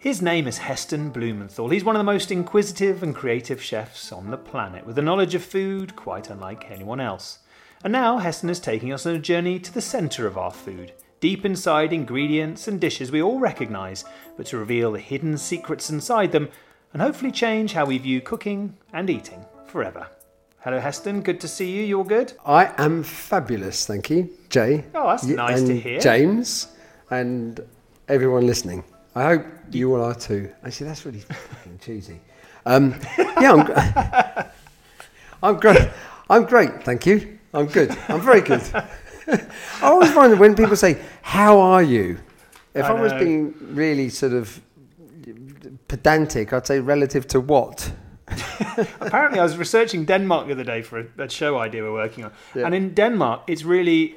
His name is Heston Blumenthal. He's one of the most inquisitive and creative chefs on the planet, with a knowledge of food quite unlike anyone else. And now Heston is taking us on a journey to the centre of our food, deep inside ingredients and dishes we all recognise, but to reveal the hidden secrets inside them and hopefully change how we view cooking and eating forever. Hello Heston, good to see you. You're good? I am fabulous, thank you, Jay. Oh, that's nice to hear. James and everyone listening. I hope you all are too. Actually, that's really fucking cheesy. I'm great, thank you. I'm good. I'm very good. I always wonder when people say, how are you? If I was being really sort of pedantic, I'd say relative to what? Apparently, I was researching Denmark the other day for a show idea we're working on. Yeah. And in Denmark, they really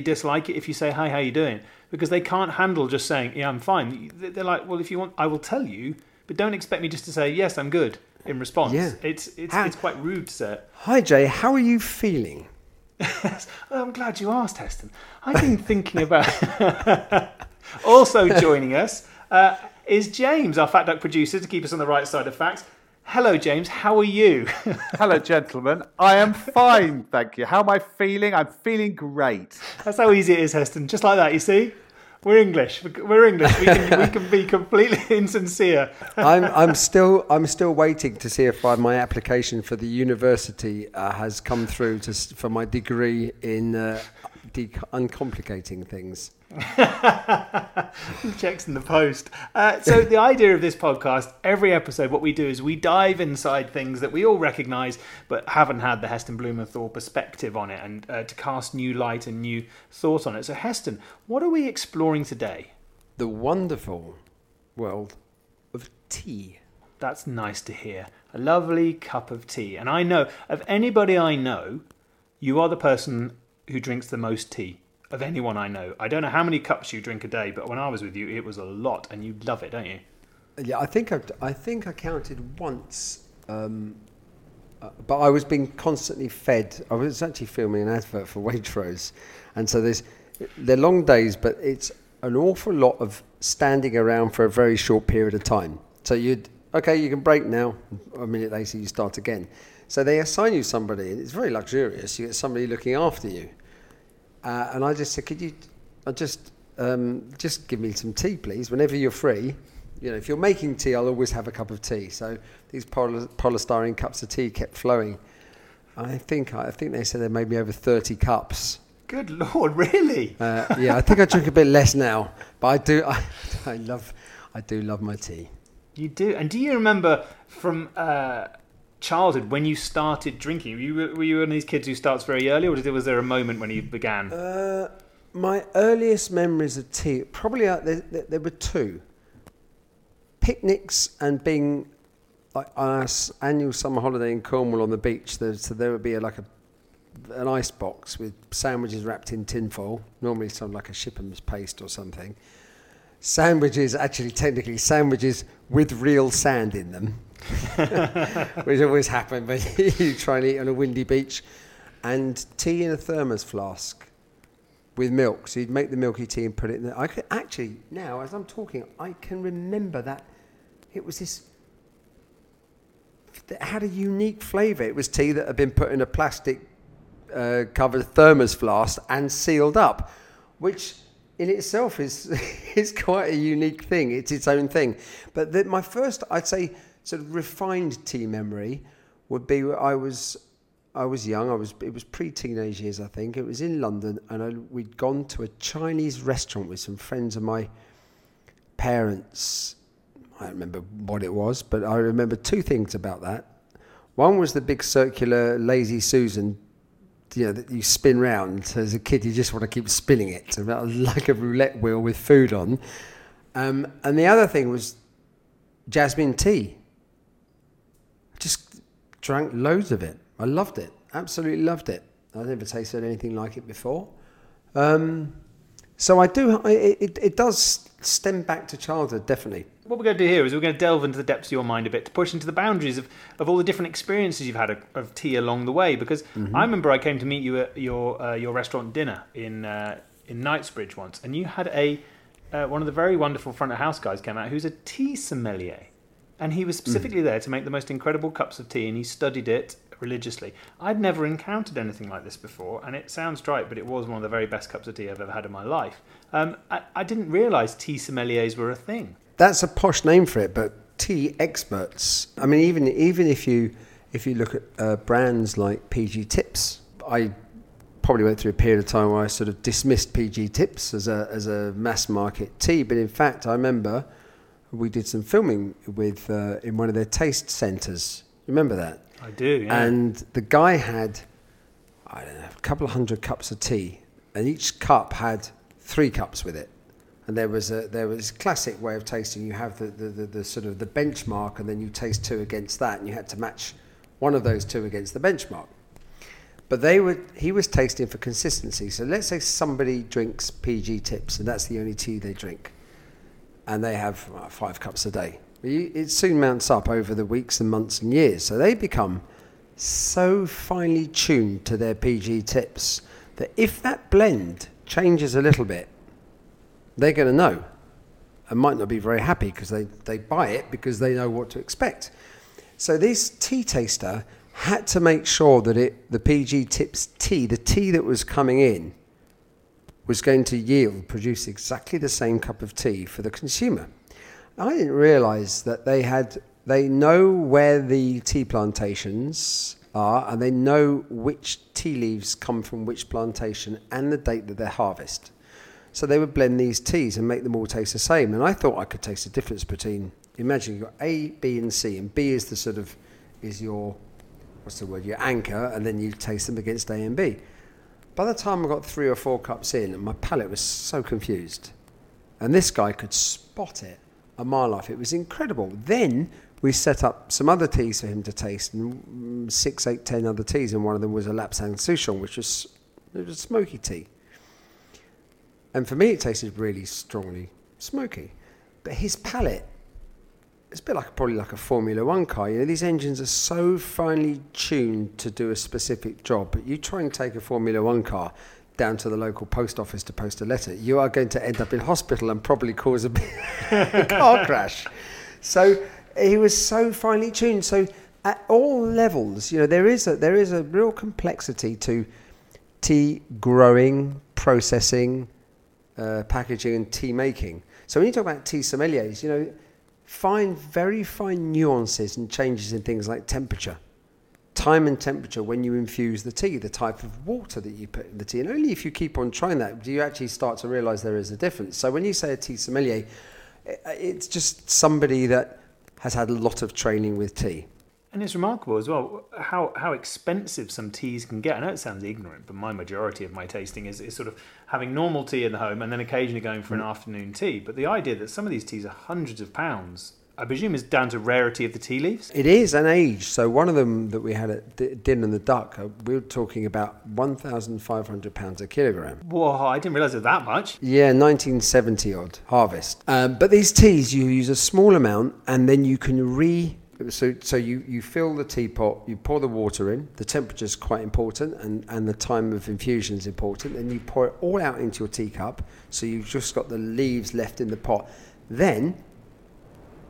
dislike it if you say, hi, how you doing? Because they can't handle just saying, yeah, I'm fine. They're like, well, if you want, I will tell you, but don't expect me just to say, yes, I'm good, in response. Yeah. It's quite rude to say it. Hi, Jay, how are you feeling? I'm glad you asked, Heston. I've been thinking about... Also joining us is James, our Fat Duck producer, to keep us on the right side of facts. Hello, James. How are you? Hello, gentlemen. I am fine, thank you. How am I feeling? I'm feeling great. That's how easy it is, Heston. Just like that, you see? We're English. We can be completely insincere. I'm still waiting to see if my application for the university has come through for my degree in uncomplicating things. Checks in the post. So the idea of this podcast, every episode, what we do is we dive inside things that we all recognise but haven't had the Heston Blumenthal perspective on it, and to cast new light and new thought on it. So Heston, what are we exploring today? The wonderful world of tea. That's nice to hear. A lovely cup of tea. And I know, of anybody I know, you are the person who drinks the most tea. Of anyone I know. I don't know how many cups you drink a day, but when I was with you, it was a lot, and you love it, don't you? Yeah, I think I counted once, but I was being constantly fed. I was actually filming an advert for Waitrose, and so they're long days, but it's an awful lot of standing around for a very short period of time. So you can break now. A minute later, you start again. So they assign you somebody, and it's very luxurious. You get somebody looking after you. And I just said, could you just give me some tea, please, whenever you're free. You know, if you're making tea, I'll always have a cup of tea. So these polystyrene cups of tea kept flowing. I think they said they made me over 30 cups. Good Lord, really? Yeah, I think I drink a bit less now, but I do love my tea. You do, and do you remember from childhood when you started drinking? Were you one of these kids who starts very early, or was there a moment when you began? My earliest memories of tea, probably there were two: picnics and being like on our annual summer holiday in Cornwall on the beach. So there would be an ice box with sandwiches wrapped in tinfoil, normally something like a Shipham's paste or something. Technically sandwiches with real sand in them. Which always happened when you try and eat on a windy beach, and tea in a thermos flask with milk. So you'd make the milky tea and put it in there. I could actually, now as I'm talking, I can remember that it was this. It had a unique flavour. It was tea that had been put in a plastic covered thermos flask and sealed up, which in itself is quite a unique thing. It's its own thing. But my first, I'd say, sort of refined tea memory would be I was young. It was pre-teenage years, I think. It was in London, and we'd gone to a Chinese restaurant with some friends of my parents. I don't remember what it was, but I remember two things about that. One was the big circular Lazy Susan, you know, that you spin round. So as a kid, you just want to keep spinning it, like a roulette wheel with food on. And the other thing was jasmine tea. Just drank loads of it. I loved it. Absolutely loved it. I'd never tasted anything like it before. So I do. It does stem back to childhood, definitely. What we're going to do here is we're going to delve into the depths of your mind a bit to push into the boundaries of all the different experiences you've had of tea along the way. Because I remember I came to meet you at your restaurant dinner in Knightsbridge once, and you had one of the very wonderful front of house guys came out who's a tea sommelier, and he was specifically there to make the most incredible cups of tea, and he studied it religiously. I'd never encountered anything like this before, and it sounds trite, but it was one of the very best cups of tea I've ever had in my life. I didn't realise tea sommeliers were a thing. That's a posh name for it, but tea experts. I mean, even if you look at brands like PG Tips, I probably went through a period of time where I sort of dismissed PG Tips as a mass market tea, but in fact, I remember we did some filming with in one of their taste centres. Remember that? I do, yeah. And the guy had, I don't know, a couple of hundred cups of tea, and each cup had 3 cups with it. And there was a classic way of tasting. You have the sort of the benchmark, and then you taste 2 against that, and you had to match one of those 2 against the benchmark. But he was tasting for consistency. So let's say somebody drinks PG Tips, and that's the only tea they drink, and they have 5 cups a day. It soon mounts up over the weeks and months and years. So they become so finely tuned to their PG Tips that if that blend changes a little bit, they're going to know and might not be very happy because they buy it because they know what to expect. So this tea taster had to make sure that the PG Tips tea, the tea that was coming in, was going to produce exactly the same cup of tea for the consumer. I didn't realise that they know where the tea plantations are, and they know which tea leaves come from which plantation and the date that they're harvested. So they would blend these teas and make them all taste the same. And I thought I could taste the difference between, imagine you've got A, B and C, and B is the sort of, is your, what's the word, your anchor, and then you taste them against A and B. By the time I got 3 or 4 cups in, my palate was so confused. And this guy could spot it a mile off. It was incredible. Then we set up some other teas for him to taste, and 6, 8, 10 other teas, and one of them was a Lapsang Souchong, which was a smoky tea. And for me, it tasted really strongly smoky. But his palate, it's a bit like a Formula One car. You know, these engines are so finely tuned to do a specific job. But you try and take a Formula One car down to the local post office to post a letter, you are going to end up in hospital and probably cause a car crash. So he was so finely tuned. So at all levels, you know, there is a real complexity to tea growing, processing, packaging and tea making. So when you talk about tea sommeliers, you know, find very fine nuances and changes in things like temperature, time and temperature when you infuse the tea, the type of water that you put in the tea, and only if you keep on trying that do you actually start to realise there is a difference. So when you say a tea sommelier, it's just somebody that has had a lot of training with tea. And it's remarkable as well how expensive some teas can get. I know it sounds ignorant, but my majority of my tasting is sort of having normal tea in the home and then occasionally going for an afternoon tea. But the idea that some of these teas are hundreds of pounds, I presume, is down to rarity of the tea leaves? It is, and age. So one of them that we had at Din and the Duck, we were talking about £1,500 a kilogram. Whoa, I didn't realise it was that much. Yeah, 1970-odd harvest. But these teas, you use a small amount and then you can So you fill the teapot, you pour the water in, the temperature is quite important and the time of infusion is important, and you pour it all out into your teacup, so you've just got the leaves left in the pot. Then,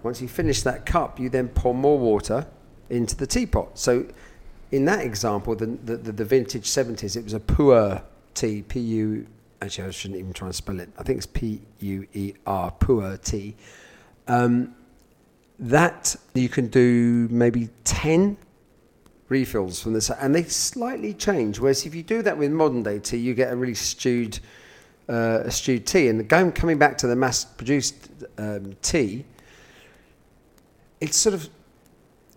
once you finish that cup, you then pour more water into the teapot. So in that example, the vintage 70s, it was a puer tea, P-U, actually I shouldn't even try and spell it, I think it's P-U-E-R, puer tea. That you can do maybe 10 refills from this, and they slightly change. Whereas if you do that with modern day tea, you get a really stewed tea. And again, coming back to the mass-produced tea, it's sort of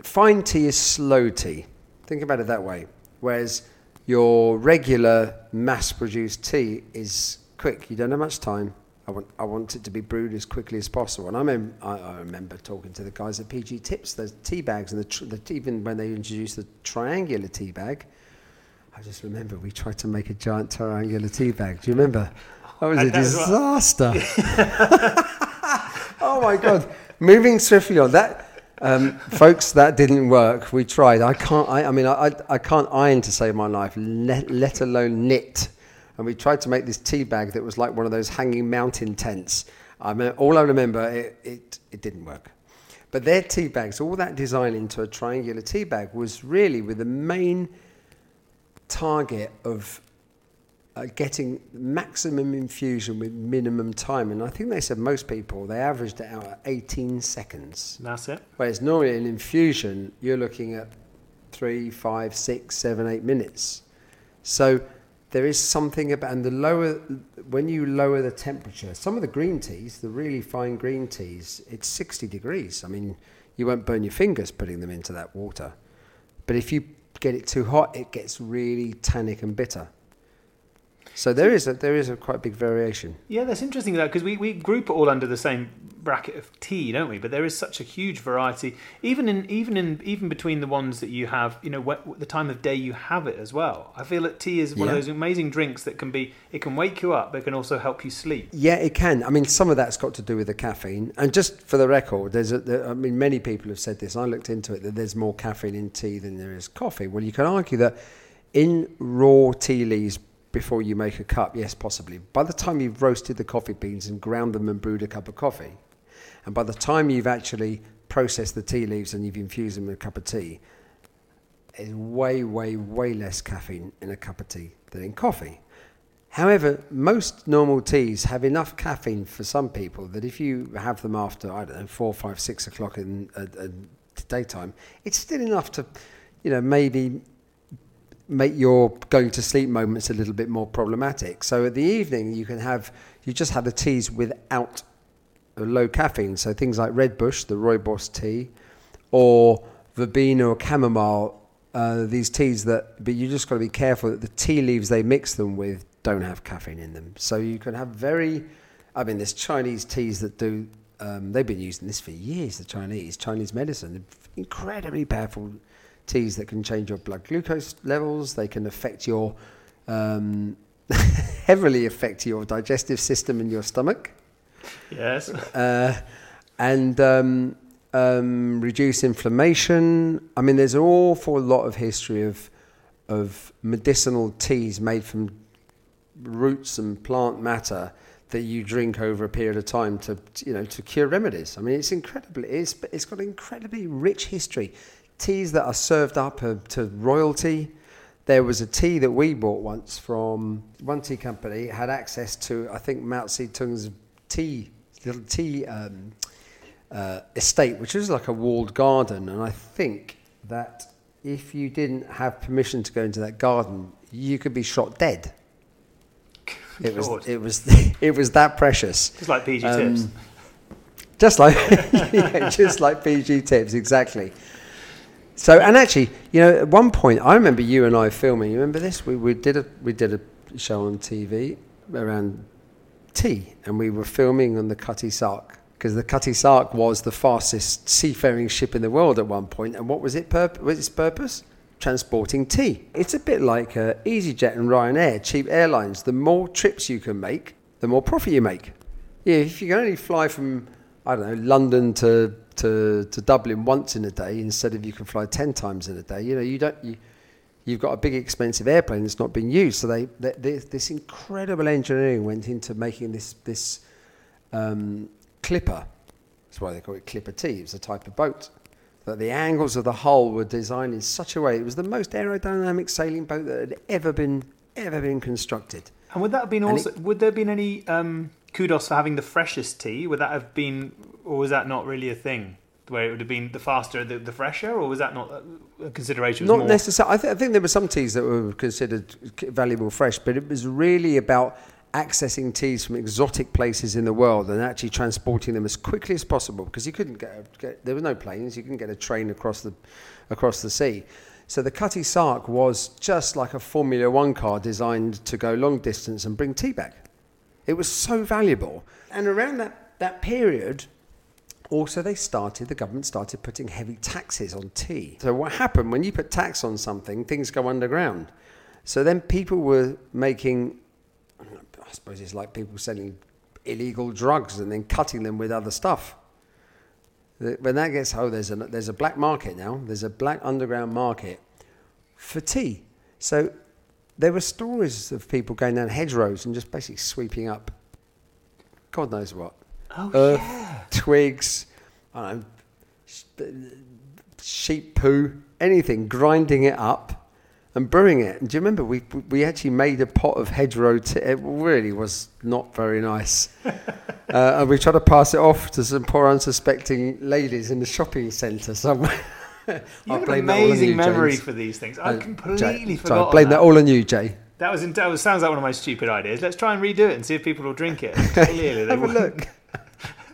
fine tea is slow tea. Think about it that way. Whereas your regular mass-produced tea is quick. You don't have much time. I want it to be brewed as quickly as possible. And I remember talking to the guys at PG Tips, those tea bags, and even when they introduced the triangular tea bag, I just remember we tried to make a giant triangular tea bag. Do you remember? That was a disaster. Oh my God. Moving swiftly on that. Folks, that didn't work. We tried. I can't iron to save my life, let alone knit. And we tried to make this tea bag that was like one of those hanging mountain tents. I mean, all I remember, it didn't work. But their tea bags, all that design into a triangular tea bag, was really with the main target of getting maximum infusion with minimum time. And I think they said most people, they averaged it out at 18 seconds. That's it. Whereas normally in infusion, you're looking at 3, 5, 6, 7, 8 minutes. So there is something about, and when you lower the temperature, some of the green teas, the really fine green teas, it's 60 degrees. I mean, you won't burn your fingers putting them into that water. But if you get it too hot, it gets really tannic and bitter. So there is a quite big variation. Yeah, that's interesting though, because we group it all under the same bracket of tea, don't we? But there is such a huge variety, even between the ones that you have, you know, the time of day you have it as well. I feel that tea is one of those amazing drinks that can wake you up, but it can also help you sleep. Yeah, it can. I mean, some of that's got to do with the caffeine. And just for the record, many people have said this, and I looked into it, that there's more caffeine in tea than there is coffee. Well, you can argue that in raw tea leaves, before you make a cup, yes, possibly. By the time you've roasted the coffee beans and ground them and brewed a cup of coffee, and by the time you've actually processed the tea leaves and you've infused them in a cup of tea, there's way, way, way less caffeine in a cup of tea than in coffee. However, most normal teas have enough caffeine for some people that if you have them after, I don't know, 4, 5, 6 o'clock in daytime, it's still enough to, you know, maybe make your going to sleep moments a little bit more problematic. So at the evening, you just have the teas without low caffeine. So things like Red Bush, the rooibos tea, or verbena or chamomile, these teas but you just got to be careful that the tea leaves they mix them with don't have caffeine in them. So you can have there's Chinese teas that do, they've been using this for years, the Chinese medicine, incredibly powerful teas that can change your blood glucose levels. They can affect your heavily affect your digestive system and your stomach. Yes. And reduce inflammation. I mean, there's an awful lot of history of medicinal teas made from roots and plant matter that you drink over a period of time to cure remedies. I mean, it's incredible. It's got an incredibly rich history. Teas that are served up to royalty. There was a tea that we bought once from one tea company, had access to, I think, Mao Zedong's estate, which was like a walled garden. And I think that if you didn't have permission to go into that garden, you could be shot dead. It was that precious. Just like PG Tips. Just like PG Tips, exactly. So, and actually, you know, at one point, I remember you and I filming. You remember this? We did a show on TV around tea, and we were filming on the Cutty Sark, because the Cutty Sark was the fastest seafaring ship in the world at one point. And what was its purpose? Transporting tea. It's a bit like EasyJet and Ryanair, cheap airlines. The more trips you can make, the more profit you make. Yeah, if you can only fly from, I don't know, London to Dublin once in a day, instead of you can fly 10 times in a day, you know, you've got a big expensive airplane that's not being used. So this incredible engineering went into making this clipper. That's why they call it clipper tea. It was a type of boat that the angles of the hull were designed in such a way. It was the most aerodynamic sailing boat that had ever been constructed. And would that have been would there have been any kudos for having the freshest tea? Would that have been, or was that not really a thing? Where it would have been the faster, the fresher, or was that not a consideration? Not necessarily. I think there were some teas that were considered valuable fresh, but it was really about accessing teas from exotic places in the world and actually transporting them as quickly as possible, because you couldn't get there were no planes, you couldn't get a train across the sea. So the Cutty Sark was just like a Formula One car designed to go long distance and bring tea back. It was so valuable. And around that period, also the government started putting heavy taxes on tea. So what happened, when you put tax on something, things go underground. So then people were making I suppose it's like people selling illegal drugs and then cutting them with other stuff. When that gets, oh, there's a black market now. There's a black underground market for tea. So there were stories of people going down hedgerows and just basically sweeping up God knows what. Oh, earth, yeah. Twigs, I don't know, sheep poo, anything, grinding it up and brewing it. And do you remember we actually made a pot of hedgerow tea? It really was not very nice. And we tried to pass it off to some poor unsuspecting ladies in the shopping centre somewhere. You have an amazing memory, James, for these things. I completely forgot. Blame that all on you, Jay. That sounds like one of my stupid ideas. Let's try and redo it and see if people will drink it. Clearly, they will. Have a look.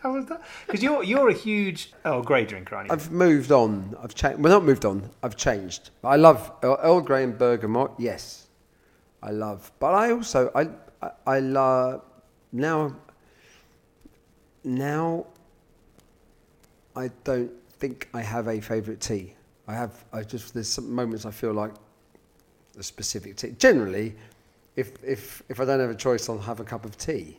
How was that? Because you're a huge Earl Grey drinker, aren't you? I've moved on. I've changed. Well, not moved on. I've changed. I love Earl Grey and bergamot. Yes, I love. But I also I love now. I don't think I have a favourite tea. There's some moments I feel like a specific tea. Generally, if I don't have a choice, I'll have a cup of tea.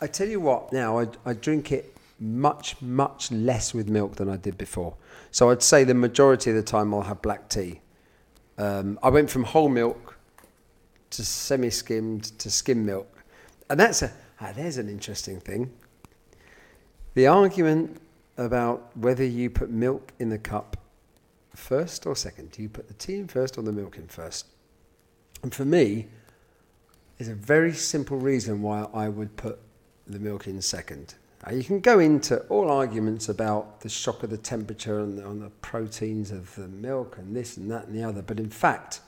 I tell you what, now I drink it much, much less with milk than I did before. So I'd say the majority of the time I'll have black tea. I went from whole milk to semi-skimmed to skim milk. And there's an interesting thing. The argument about whether you put milk in the cup first or second. Do you put the tea in first or the milk in first? And for me, there's a very simple reason why I would put the milk in second. Now, you can go into all arguments about the shock of the temperature and on the proteins of the milk and this and that and the other. But in fact,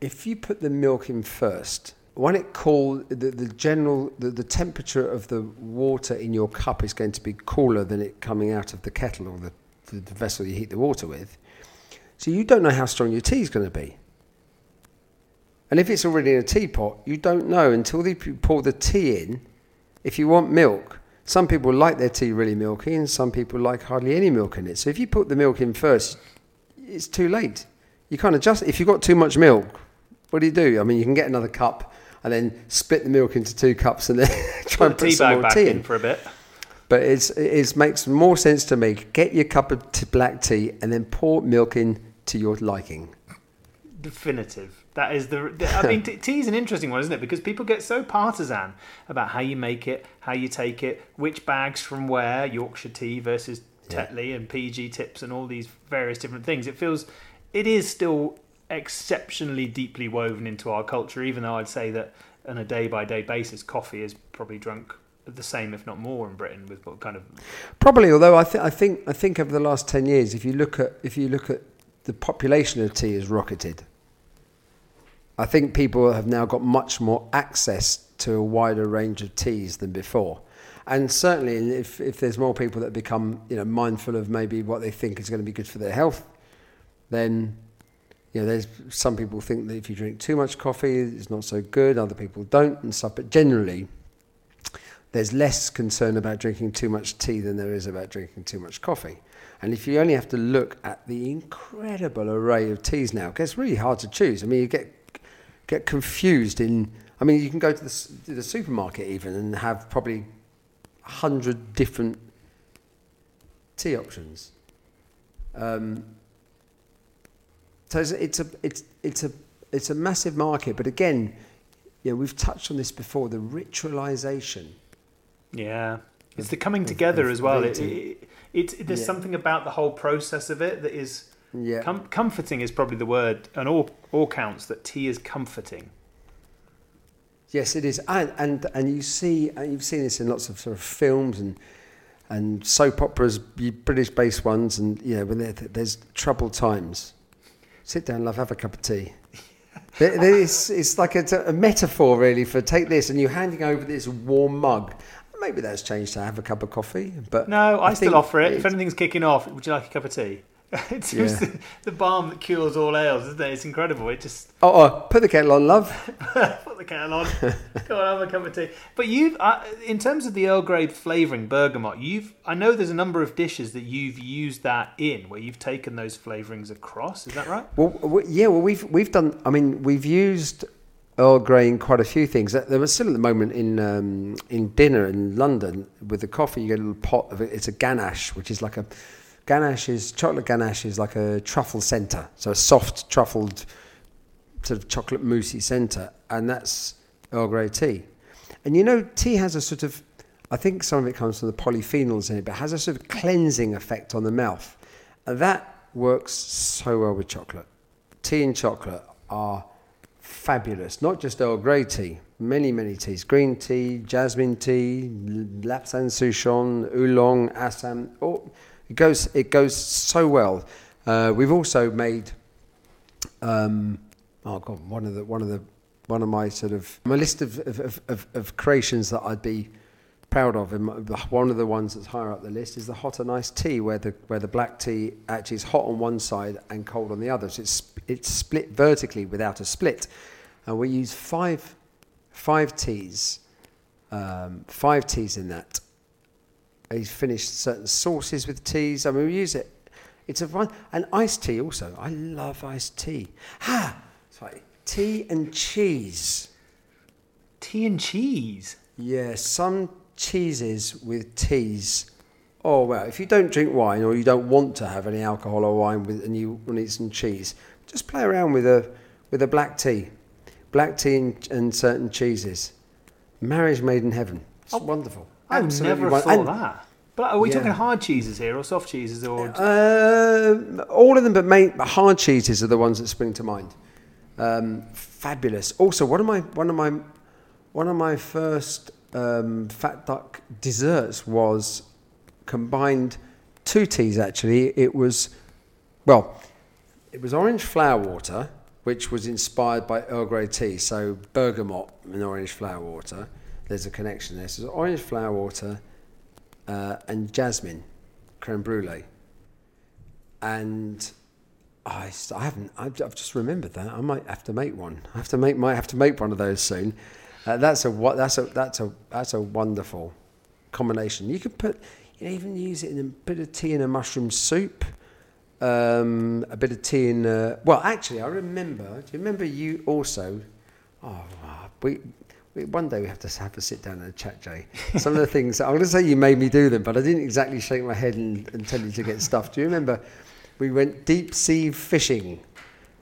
if you put the milk in first, when it cools, the temperature of the water in your cup is going to be cooler than it coming out of the kettle or the vessel you heat the water with. So you don't know how strong your tea is going to be. And if it's already in a teapot, you don't know until you pour the tea in. If you want milk, some people like their tea really milky and some people like hardly any milk in it. So if you put the milk in first, it's too late. You can't adjust. If you've got too much milk, what do? I mean, you can get another cup and then split the milk into two cups and then try and put some more tea in for a bit. But it makes more sense to me. Get your cup of black tea and then pour milk in to your liking. Definitive. That is tea is an interesting one, isn't it? Because people get so partisan about how you make it, how you take it, which bags from where, Yorkshire tea versus Tetley and PG Tips and all these various different things. It is still exceptionally deeply woven into our culture, even though I'd say that on a day-by-day basis, coffee is probably drunk the same, if not more, in Britain. With what kind of probably, although I think over the last 10 years, if you look at the population of tea has rocketed. I think people have now got much more access to a wider range of teas than before, and certainly if there's more people that become mindful of maybe what they think is going to be good for their health, then. There's some people think that if you drink too much coffee, it's not so good. Other people don't and stuff. But generally, there's less concern about drinking too much tea than there is about drinking too much coffee. And if you only have to look at the incredible array of teas now, it gets really hard to choose. I mean, you get confused in. I mean, you can go to the supermarket even and have probably 100 different tea options. So it's a massive market, but again, we've touched on this before. The ritualization, it's the coming together as well. There's something about the whole process of it that is comforting is probably the word on all counts. That tea is comforting. Yes, it is, and you've seen this in lots of sort of films and soap operas, British-based ones, and when there's troubled times. Sit down, love, have a cup of tea. It's like a metaphor, really, for take this, and you're handing over this warm mug. Maybe that's changed to have a cup of coffee. But no, I still offer it. If anything's kicking off, would you like a cup of tea? It's just the balm that cures all ails, isn't it? It's incredible. It just... Oh, put the kettle on, love. Put the kettle on. Go on, have a cup of tea. But you've, in terms of the Earl Grey flavouring bergamot, I know there's a number of dishes that you've used that in, where you've taken those flavourings across. Is that right? Well, we've done. I mean, we've used Earl Grey in quite a few things. There was still at the moment in dinner in London with the coffee, you get a little pot of it. It's a ganache, which is like a ganache is chocolate ganache is like a truffle centre, so a soft truffled sort of chocolate moussey centre, and that's Earl Grey tea. And you know, tea has a sort of, I think some of it comes from the polyphenols in it, but it has a sort of cleansing effect on the mouth, and that works so well with chocolate. Tea and chocolate are fabulous. Not just Earl Grey tea, many teas. Green tea, jasmine tea, Lapsang Souchong, Oolong, Assam. Oh, it goes so well. We've also made one of my sort of my list of creations that I'd be proud of. One of the ones that's higher up the list is the hot and iced tea, where the black tea actually is hot on one side and cold on the other. So it's split vertically without a split, and we use five teas in that. He's finished certain sauces with teas. I mean, we use it. It's a fun and iced tea also. I love iced tea. It's like tea and cheese. Tea and cheese. Yeah, some cheeses with teas. Oh, well, if you don't drink wine or you don't want to have any alcohol or wine with, and you want to eat some cheese, just play around with a black tea and certain cheeses. Marriage made in heaven. It's wonderful. I've never thought that. But are we talking hard cheeses here or soft cheeses or? All of them, but hard cheeses are the ones that spring to mind. Fabulous. Also, one of my first Fat Duck desserts was combined two teas, actually. It was orange flower water, which was inspired by Earl Grey tea, so bergamot and orange flower water. There's a connection there. So it's orange flower water and jasmine creme brulee. And I've just remembered that. I might have to make one. I might have to make one of those soon. That's a wonderful combination. You could even use it in a bit of tea in a mushroom soup, a bit of tea in. Actually, I remember. Do you remember you also? Oh, we one day we have to have a sit down and a chat, Jay. Some of the things I'm going to say you made me do them, but I didn't exactly shake my head and tell you to get stuffed. Do you remember? We went deep sea fishing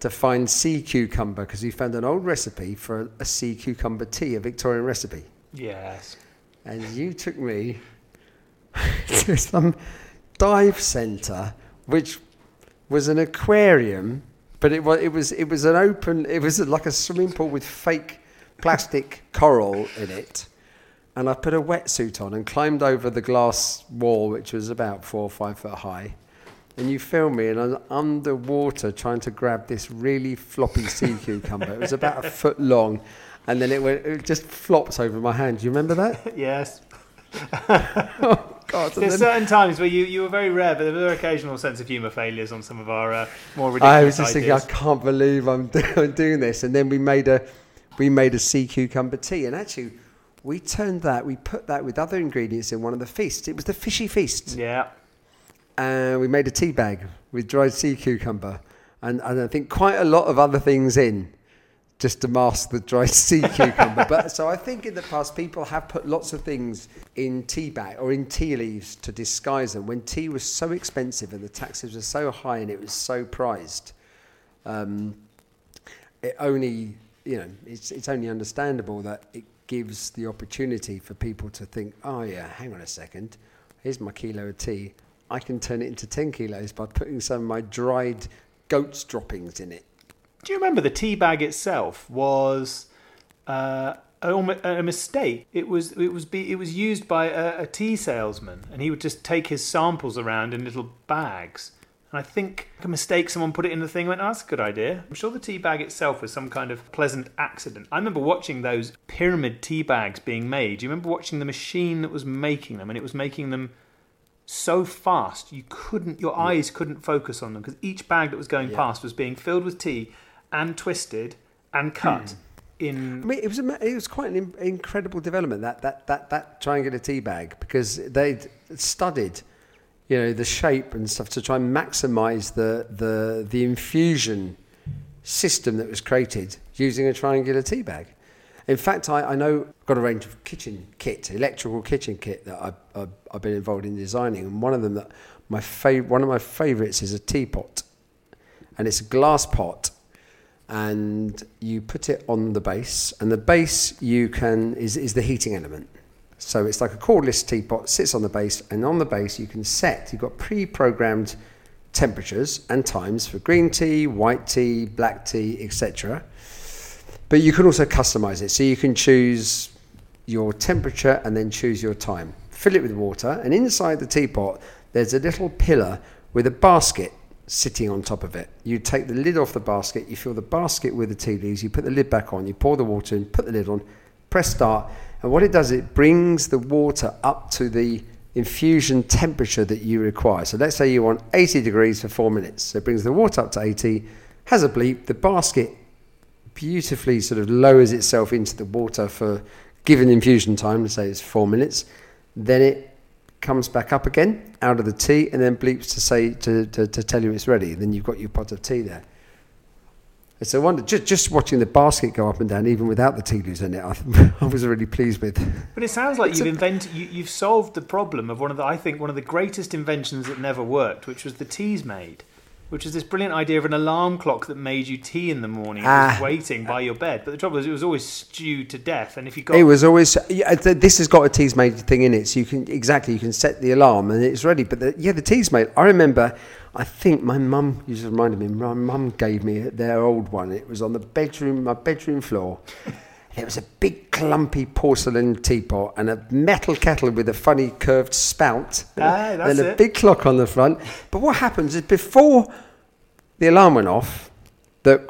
to find sea cucumber because we found an old recipe for a sea cucumber tea, a Victorian recipe. Yes. And you took me to some dive centre, which was an aquarium, but it was an open. It was like a swimming pool with fake plastic coral in it. And I put a wetsuit on and climbed over the glass wall, which was about 4 or 5 foot high. And you filmed me, and I was underwater trying to grab this really floppy sea cucumber. It was about a foot long, and then it just flopped over my hand. Do you remember that? Yes. Oh, God. There's certain times where you were very rare, but there were occasional sense of humour failures on some of our more ridiculous ideas. I was just thinking, I can't believe I'm doing this. And then we made a sea cucumber tea, and actually we put that with other ingredients in one of the feasts. It was the fishy feast. Yeah. And we made a tea bag with dried sea cucumber and I think quite a lot of other things in just to mask the dried sea cucumber. But so I think in the past people have put lots of things in tea bag or in tea leaves to disguise them. When tea was so expensive and the taxes were so high and it was so prized, it's only understandable that it gives the opportunity for people to think, oh yeah, hang on a second, here's my kilo of tea. I can turn it into 10 kilos by putting some of my dried goat's droppings in it. Do you remember the tea bag itself was a mistake? It was used by a tea salesman, and he would just take his samples around in little bags. And I think a mistake, someone put it in the thing and went, oh, that's a good idea. I'm sure the tea bag itself was some kind of pleasant accident. I remember watching those pyramid tea bags being made. Do you remember watching the machine that was making them? And it was making them so fast your eyes couldn't focus on them, because each bag that was going past was being filled with tea and twisted and cut in. I mean, it was quite an incredible development, that triangular tea bag, because they'd studied the shape and stuff to try and maximise the infusion system that was created using a triangular tea bag. In fact, I know I've got a range of kitchen kit, electrical kitchen kit that I've been involved in designing, and one of them that one of my favourites is a teapot, and it's a glass pot, and you put it on the base, and the base is the heating element. So it's like a cordless teapot, sits on the base, and on the base you can set, you've got pre-programmed temperatures and times for green tea, white tea, black tea, etc. But you can also customize it, so you can choose your temperature and then choose your time. Fill it with water, and inside the teapot there's a little pillar with a basket sitting on top of it. You take the lid off the basket, you fill the basket with the tea leaves, you put the lid back on, you pour the water in, put the lid on, press start, and what it does, it brings the water up to the infusion temperature that you require. So let's say you want 80 degrees for 4 minutes, so it brings the water up to 80, has a bleep, the basket beautifully sort of lowers itself into the water for given infusion time, let's say it's 4 minutes, then it comes back up again out of the tea and then bleeps to say to tell you it's ready. Then you've got your pot of tea there. It's a wonder, just watching the basket go up and down even without the tea leaves in it, I was really pleased with. But it sounds like you've solved the problem of one of the greatest inventions that never worked, which was the Teesmaid, which is this brilliant idea of an alarm clock that made you tea in the morning and was waiting by your bed. But the trouble is, it was always stewed to death. And if you got... It was always... Yeah, this has got a Teesmaid thing in it, so you can... Exactly, you can set the alarm and it's ready. But the Teesmaid, I remember, I think my mum... You just reminded me, my mum gave me their old one. It was on my bedroom floor. There was a big clumpy porcelain teapot and a metal kettle with a funny curved spout and a big clock on the front. But what happens is before the alarm went off, the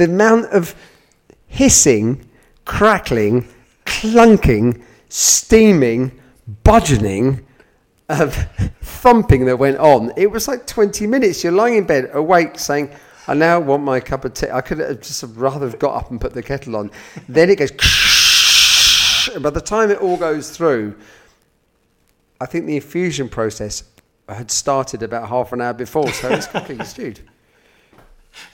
amount of hissing, crackling, clunking, steaming, budgeoning of thumping that went on. It was like 20 minutes. You're lying in bed awake saying... I now want my cup of tea. I could have just rather have got up and put the kettle on. Then it goes... And by the time it all goes through, I think the infusion process had started about half an hour before, so it's completely stewed.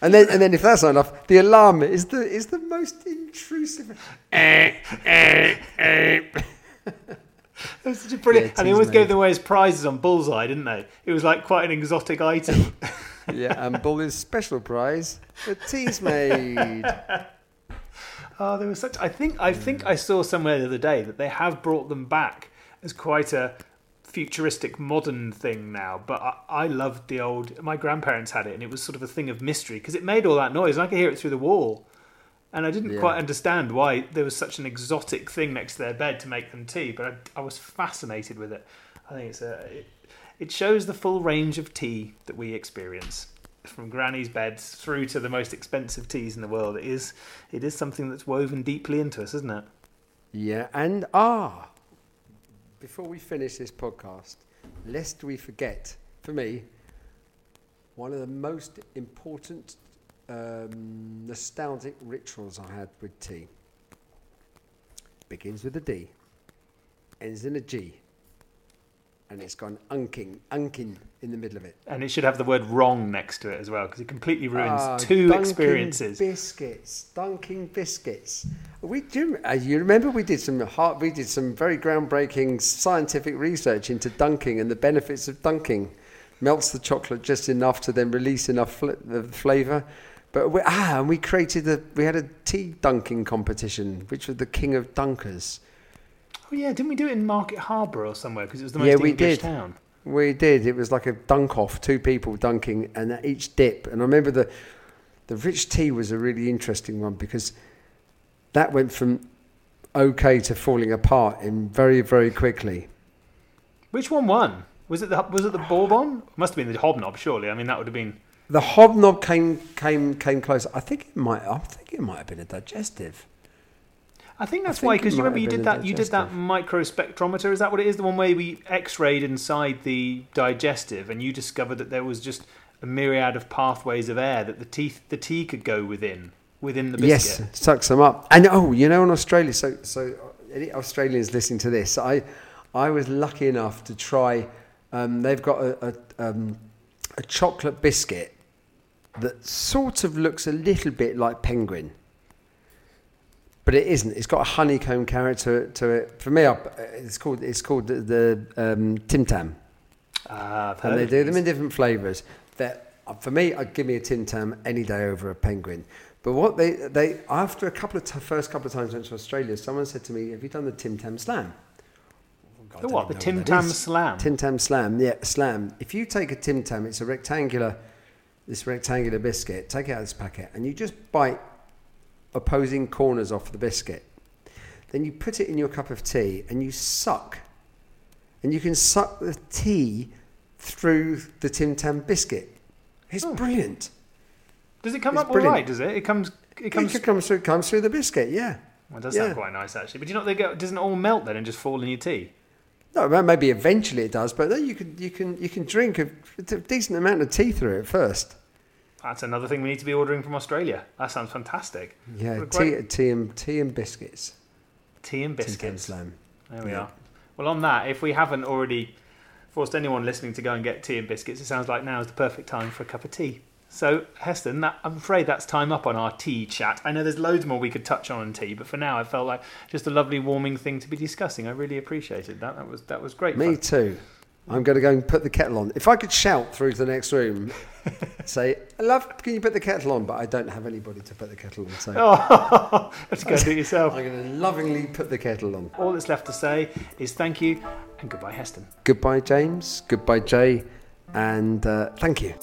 And then if that's not enough, the alarm is the most intrusive. It was such a brilliant... Yeah, and they always gave them away as prizes on Bullseye, didn't they? It was like quite an exotic item. Yeah, and Bull's special prize, the Teesmaid. Oh, there was such... I think I saw somewhere the other day that they have brought them back as quite a futuristic modern thing now, but I loved the old... My grandparents had it, and it was sort of a thing of mystery, because it made all that noise, and I could hear it through the wall. And I didn't quite understand why there was such an exotic thing next to their bed to make them tea, but I was fascinated with it. I think it shows the full range of tea that we experience, from granny's beds through to the most expensive teas in the world. It is something that's woven deeply into us, isn't it? Yeah, and before we finish this podcast, lest we forget, for me, one of the most important nostalgic rituals I had with tea. Begins with a D, ends in a G, and it's got an unking in the middle of it. And it should have the word wrong next to it as well, because it completely ruins two experiences. Dunking biscuits. We do. You remember we did some very groundbreaking scientific research into dunking and the benefits of dunking. Melts the chocolate just enough to then release enough flavour. But we had a tea dunking competition, which was the king of dunkers. Oh yeah, didn't we do it in Market Harbour or somewhere? Because it was the most English town. We did. It was like a dunk off, two people dunking and at each dip. And I remember the rich tea was a really interesting one, because that went from okay to falling apart in very, very quickly. Which one won? Was it the Bourbon? It must have been the Hobnob, surely. I mean, that would have been... The Hobnob came close. I think it might have been a Digestive. I think that's why, because you remember you did that microspectrometer. Is that what it is? The one where we X-rayed inside the Digestive, and you discovered that there was just a myriad of pathways of air that the tea could go within the biscuit. Yes, sucks them up. And in Australia. So any Australians listening to this, I was lucky enough to try. They've got a chocolate biscuit that sort of looks a little bit like Penguin, but it isn't. It's got a honeycomb character to it. For me, it's called the Tim Tam. I've heard. And they do them in different flavours. For me, I'd give me a Tim Tam any day over a Penguin. But what they after a couple of first couple of times I went to Australia, someone said to me, "Have you done the Tim Tam Slam?" Oh, the what? The Tim Tam Slam. Tim Tam Slam. Yeah, slam. If you take a Tim Tam, it's a rectangular. This rectangular biscuit, take it out of this packet, and you just bite opposing corners off the biscuit. Then you put it in your cup of tea and you suck. And you can suck the tea through the Tim Tam biscuit. It's brilliant. Does it come up all right, does it? It comes through the biscuit, yeah. Well, it does sound quite nice, actually. But do you know it doesn't all melt then and just fall in your tea? No, maybe eventually it does, but then you can drink a decent amount of tea through it first. That's another thing we need to be ordering from Australia. That sounds fantastic. Yeah, tea and biscuits. Tea and biscuits. Tim Tam Slam. There we are. Well, on that, if we haven't already forced anyone listening to go and get tea and biscuits, it sounds like now is the perfect time for a cup of tea. So, Heston, I'm afraid that's time up on our tea chat. I know there's loads more we could touch on tea, but for now I felt like just a lovely warming thing to be discussing. I really appreciated that. That was great. Me fun. Too. I'm going to go and put the kettle on. If I could shout through to the next room, say, "Love, can you put the kettle on?" But I don't have anybody to put the kettle on. So let's go do it yourself. I'm going to lovingly put the kettle on. All that's left to say is thank you and goodbye, Heston. Goodbye, James. Goodbye, Jay. And thank you.